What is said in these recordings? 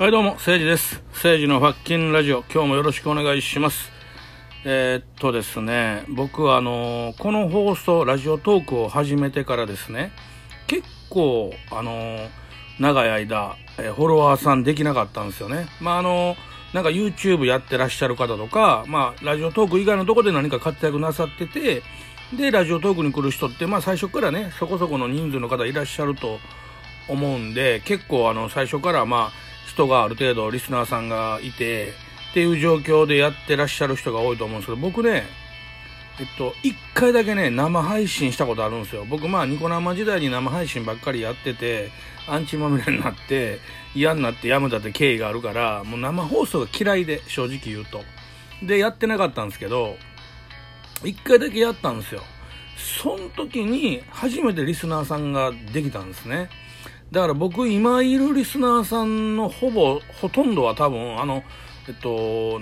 はいどうも、せいじです。せいじのファッキンラジオ、今日もよろしくお願いします。ですね、僕はこの放送、ラジオトークを始めてからですね、結構、長い間、フォロワーさんできなかったんですよね。なんか YouTube やってらっしゃる方とか、ラジオトーク以外のところで何か活躍なさってて、で、ラジオトークに来る人って、最初からね、そこそこの人数の方いらっしゃると思うんで、結構、最初から、人がある程度リスナーさんがいてっていう状況でやってらっしゃる人が多いと思うんですけど、僕ね、1回だけね、生配信したことあるんですよ。僕ニコ生時代に生配信ばっかりやってて、アンチまみれになって嫌になってやめたって経緯があるから、もう生放送が嫌いで、正直言うとでやってなかったんですけど、1回だけやったんですよ。その時に初めてリスナーさんができたんですね。だから僕今いるリスナーさんのほとんどは多分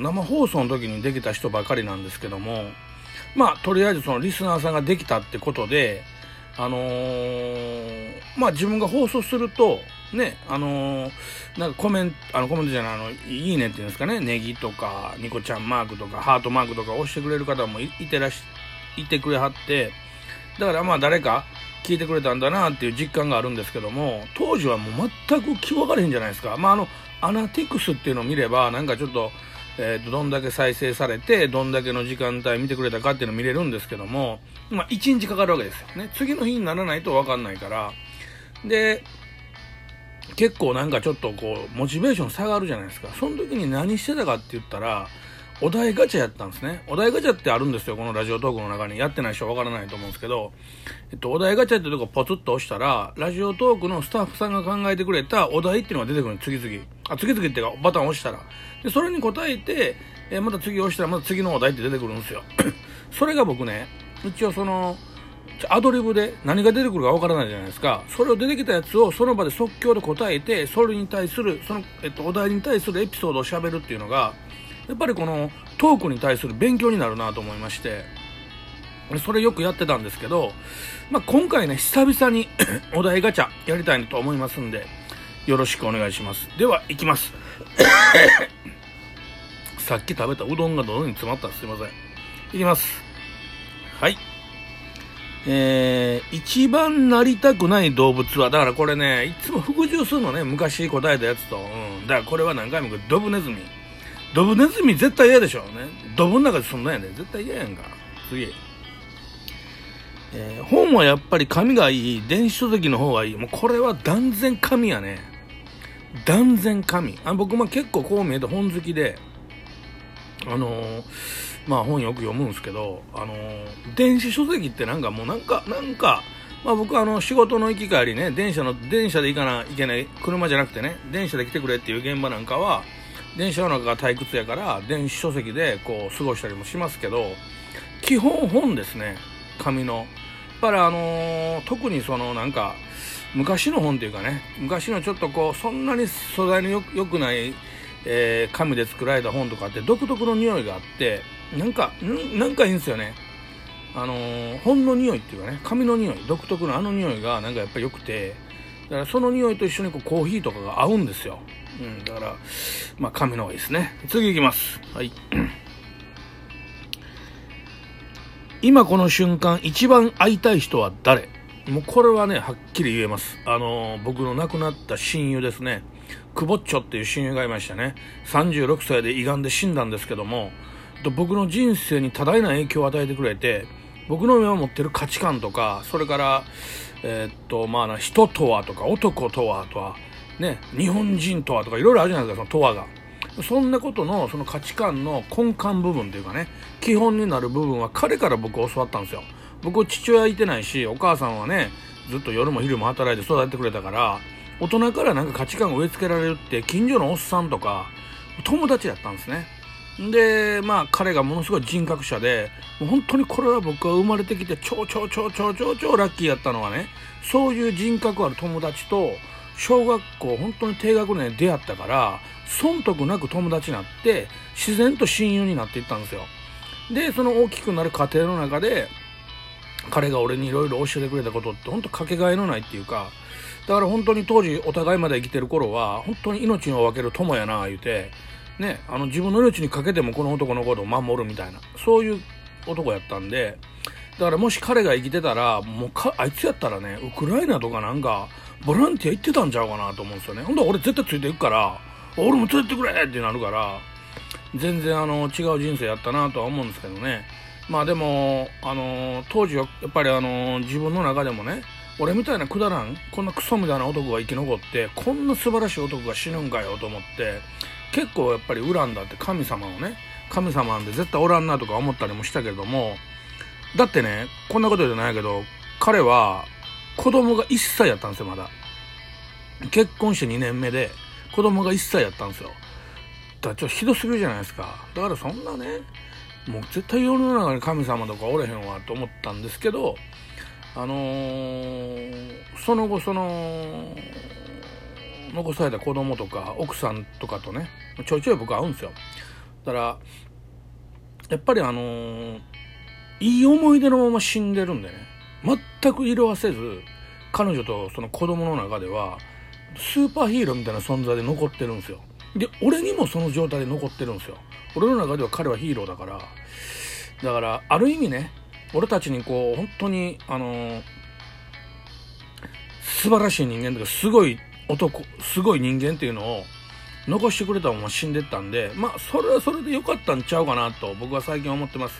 生放送の時にできた人ばかりなんですけども、とりあえずそのリスナーさんができたってことで、自分が放送するとね、なんかコメントじゃない、いいねっていうんですかね、ネギとかニコちゃんマークとかハートマークとか押してくれる方もいてくれはって、だから誰か聞いてくれたんだなっていう実感があるんですけども、当時はもう全く気分かれへんじゃないですか。アナティクスっていうのを見れば、なんかちょっと、どんだけ再生されて、どんだけの時間帯見てくれたかっていうの見れるんですけども、1日かかるわけですよね。次の日にならないと分かんないから。で、結構なんかちょっとこう、モチベーション下がるじゃないですか。その時に何してたかって言ったら、お題ガチャやったんですね。お題ガチャってあるんですよ、このラジオトークの中に。やってない人はわからないと思うんですけど、お題ガチャってとこポツッと押したら、ラジオトークのスタッフさんが考えてくれたお題っていうのが出てくるの、次々っていうか、ボタン押したら。で、それに答えて、また次押したら、また次のお題って出てくるんですよ。それが僕ね、一応アドリブで何が出てくるかわからないじゃないですか。それを出てきたやつをその場で即興で答えて、それに対する、お題に対するエピソードを喋るっていうのが、やっぱりこのトークに対する勉強になるなと思いまして、それよくやってたんですけど、今回ね、久々にお題ガチャやりたいと思いますんで、よろしくお願いします。では行きます。さっき食べたうどんがどのに詰まったらすいません。行きます。はい、一番なりたくない動物は、だからこれね、いつも復習するのね、昔答えたやつと、だからこれは何回も言うけど、ドブネズミ絶対嫌でしょうね。ドブの中でそんなんやね、絶対嫌やんか。次、本はやっぱり紙がいい、電子書籍の方がいい。もうこれは断然紙やね。断然紙。僕も結構こう見えて本好きで、本よく読むんですけど、電子書籍って僕は仕事の行き帰りね、電車で行かないけない、車じゃなくてね、電車で来てくれっていう現場なんかは、電車の中が退屈やから電子書籍でこう過ごしたりもしますけど、基本本ですね、紙の。だから特に昔の本というかね、昔のちょっとこうそんなに素材の良くない、紙で作られた本とかって独特の匂いがあって、なんかいいんですよね。本の匂いっていうかね、紙の匂い、独特の匂いがやっぱり良くて、だからその匂いと一緒にコーヒーとかが合うんですよ。だから紙の方がいいですね。次いきます。はい今この瞬間一番会いたい人は誰？もうこれはね、はっきり言えます。僕の亡くなった親友ですね。クボッチョっていう親友がいましたね。36歳で胃がんで死んだんですけども、僕の人生に多大な影響を与えてくれて、僕の今持ってる価値観とか、それから人とはとか、男とはとはね、日本人とはとかいろいろあるじゃないですか、そのとはが。そんなことのその価値観の根幹部分というかね、基本になる部分は彼から僕教わったんですよ。僕父親いてないし、お母さんはね、ずっと夜も昼も働いて育ててくれたから、大人からなんか価値観を植え付けられるって近所のおっさんとか友達だったんですね。で彼がものすごい人格者で、もう本当にこれは僕が生まれてきて超ラッキーやったのはね、そういう人格ある友達と小学校本当に低学年で出会ったから、損得なく友達になって自然と親友になっていったんですよ。でその大きくなる過程の中で彼が俺にいろいろ教えてくれたことって本当かけがえのないっていうか、だから本当に当時お互いまで生きてる頃は本当に命を分ける友やな言うてね、自分の命にかけてもこの男のことを守るみたいな、そういう男やったんで、だからもし彼が生きてたらもうあいつやったらね、ウクライナとかなんかボランティア行ってたんちゃうかなと思うんですよね。ほんと俺絶対ついていくから俺も連れてくれってなるから、全然違う人生やったなとは思うんですけどね。まあでも当時はやっぱり自分の中でもね、俺みたいなくだらんこんなクソみたいな男が生き残ってこんな素晴らしい男が死ぬんかよと思って、結構やっぱり恨んだって、神様をね、神様なんで絶対おらんなとか思ったりもしたけれども、だってね、こんなことじゃないけど彼は子供が1歳やったんですよ。まだ結婚して2年目で子供が1歳やったんですよ。だからちょっとひどすぎるじゃないですか。だからそんなね、もう絶対世の中に神様とかおれへんわと思ったんですけど、その後残された子供とか奥さんとかとね、ちょいちょい僕会うんですよ。だからやっぱりいい思い出のまま死んでるんでね、全く色褪せず彼女とその子供の中ではスーパーヒーローみたいな存在で残ってるんですよ。で俺にもその状態で残ってるんですよ。俺の中では彼はヒーローだから、だからある意味ね、俺たちにこう本当に素晴らしい人間とかすごい男、すごい人間っていうのを残してくれたまま死んでったんで、まあそれはそれで良かったんちゃうかなと僕は最近思ってます。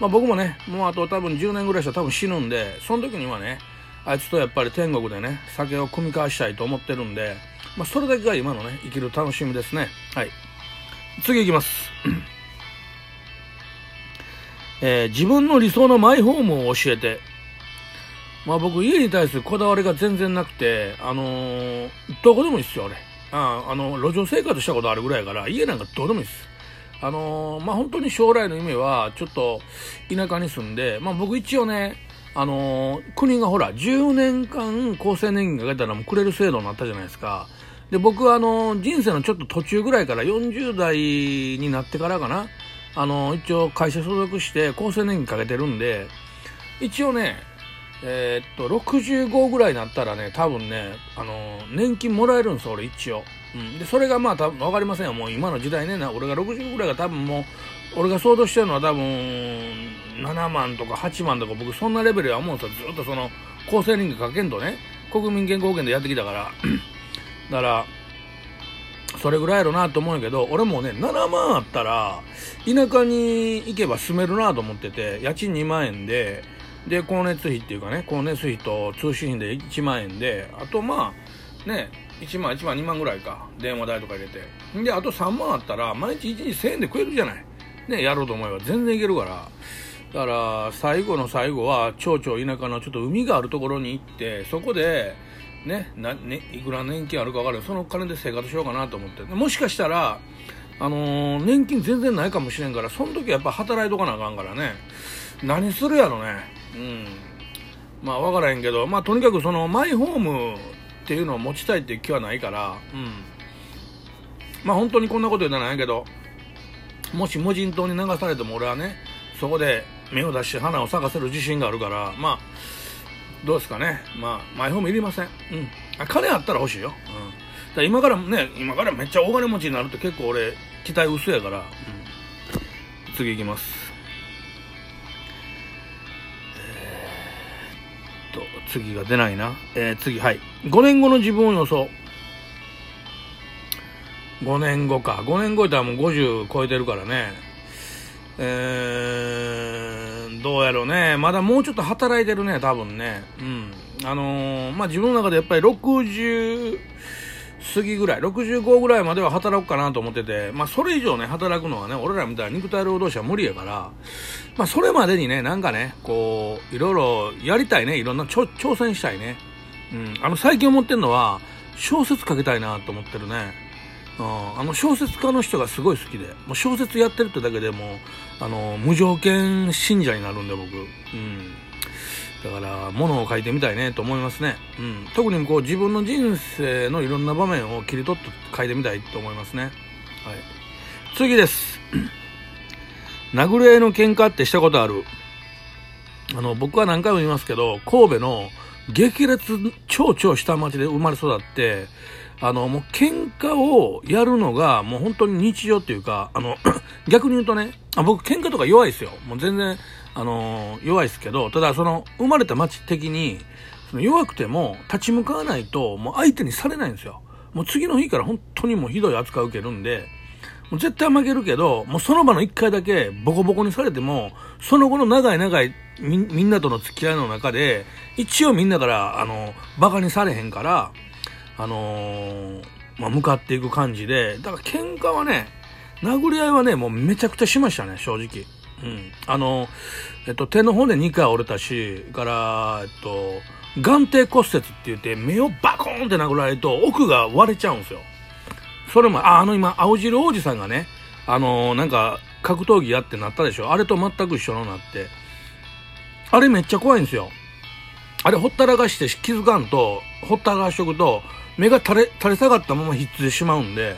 まあ僕もね、もうあと多分10年ぐらいしたら多分死ぬんで、その時にはね、あいつとやっぱり天国でね、酒を酌み交わしたいと思ってるんで、まあそれだけが今のね、生きる楽しみですね。はい。次いきます。自分の理想のマイホームを教えて。まあ僕、家に対するこだわりが全然なくて、どこでもいいっすよ、俺。路上生活したことあるぐらいから、家なんかどうでもいいっす。まあ本当に将来の夢は、ちょっと田舎に住んで、まあ僕一応ね、国がほら、10年間厚生年金が出たらもうくれる制度になったじゃないですか。で、僕は人生のちょっと途中ぐらいから、40代になってからかな、一応会社所属して厚生年金かけてるんで、一応ね、65ぐらいになったらね、多分ね、年金もらえるんですよ、俺一応。うん。で、それがまあ多分わかりませんよ。もう今の時代ね、俺が60ぐらいが多分もう、俺が想像してるのは多分、7万とか8万とか僕そんなレベルは思うんですよ。ずっとその、厚生年金かけんとね、国民健康保険でやってきたから。だから、それぐらいやろなと思うんやけど、俺もね、7万あったら、田舎に行けば住めるなと思ってて、家賃2万円で、光熱費っていうかね、光熱費と通信費で1万円で、あとまあ、ね、1万、2万ぐらいか、電話代とか入れて。で、あと3万あったら、毎日1日1000円で食えるじゃない。ね、やろうと思えば全然いけるから。だから、最後の最後は、町長田舎のちょっと海があるところに行って、そこで、ね、いくら年金あるか分かるよ、その金で生活しようかなと思って、もしかしたら、年金全然ないかもしれんから、その時はやっぱ働いとかなあかんからね、何するやろね、まあ分からへんけど、まあとにかくそのマイホームっていうのを持ちたいっていう気はないから、まあ本当にこんなこと言うたらないけど、もし無人島に流されても俺はね、そこで芽を出して花を咲かせる自信があるから、まあどうですかね。まあ、マイホームいりません。金あったら欲しいよ。だ今からめっちゃ大金持ちになるって結構俺、期待薄やから。次いきます。次が出ないな。次、はい。5年後の自分を予想。5年後か。5年後いったらもう50超えてるからね。どうやろうね。まだもうちょっと働いてるね、多分ね。まあ自分の中でやっぱり60過ぎぐらい、65ぐらいまでは働くかなと思ってて、まあそれ以上ね、働くのはね、俺らみたいな肉体労働者は無理やから、まあそれまでにね、なんかね、こう、いろいろやりたいね、いろんな挑戦したいね。最近思ってるのは、小説書きたいなと思ってるね。小説家の人がすごい好きで、もう小説やってるってだけでも無条件信者になるんで僕、だから物を書いてみたいねと思いますね。特にこう自分の人生のいろんな場面を切り取って書いてみたいと思いますね。はい、次です。殴り合いの喧嘩ってしたことある？僕は何回も言いますけど、神戸の激烈超下町で生まれ育って、もう喧嘩をやるのがもう本当に日常っていうか、逆に言うとね、僕喧嘩とか弱いですよ。もう全然弱いですけど、ただその生まれた町的にその弱くても立ち向かわないともう相手にされないんですよ。もう次の日から本当にもうひどい扱い受けるんで、もう絶対負けるけど、もうその場の一回だけボコボコにされても、その後の長いみんなとの付き合いの中で一応みんなからバカにされへんから、向かっていく感じで、だから喧嘩はね、殴り合いはね、もうめちゃくちゃしましたね、正直。うん。手の骨2回折れたし、から、眼底骨折って言って、目をバコーンって殴られると、奥が割れちゃうんですよ。それも、今、青汁王子さんがね、なんか、格闘技やってなったでしょ。あれと全く一緒のなって。あれめっちゃ怖いんですよ。あれ、ほったらかして気づかんと、ほったらかしとくと、目が垂れ下がったままひっついてしまうんで、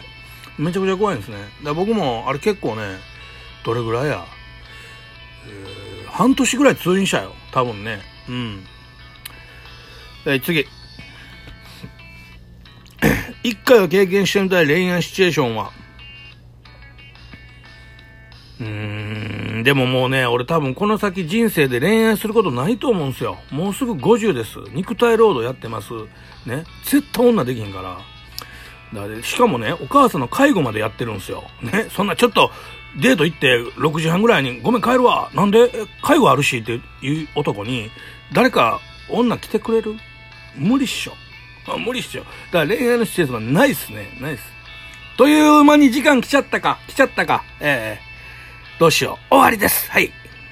めちゃくちゃ怖いんですね。だから僕も、あれ結構ね、どれぐらいや、半年ぐらい通院したよ。多分ね。うん。次。一回は経験してみたい恋愛シチュエーションは。でももうね、俺多分この先人生で恋愛することないと思うんですよ。もうすぐ50です。肉体労働やってます。ね。絶対女できへんから。しかもね、お母さんの介護までやってるんですよ。ね。そんなちょっと、デート行って6時半ぐらいにごめん帰るわ。なんで介護あるしっていう男に誰か女来てくれる？無理っしょ。無理っしょ。だから恋愛のシチュエーションはないっすね。ないっす。という間に時間来ちゃったか。どうしよう。終わりです。はい。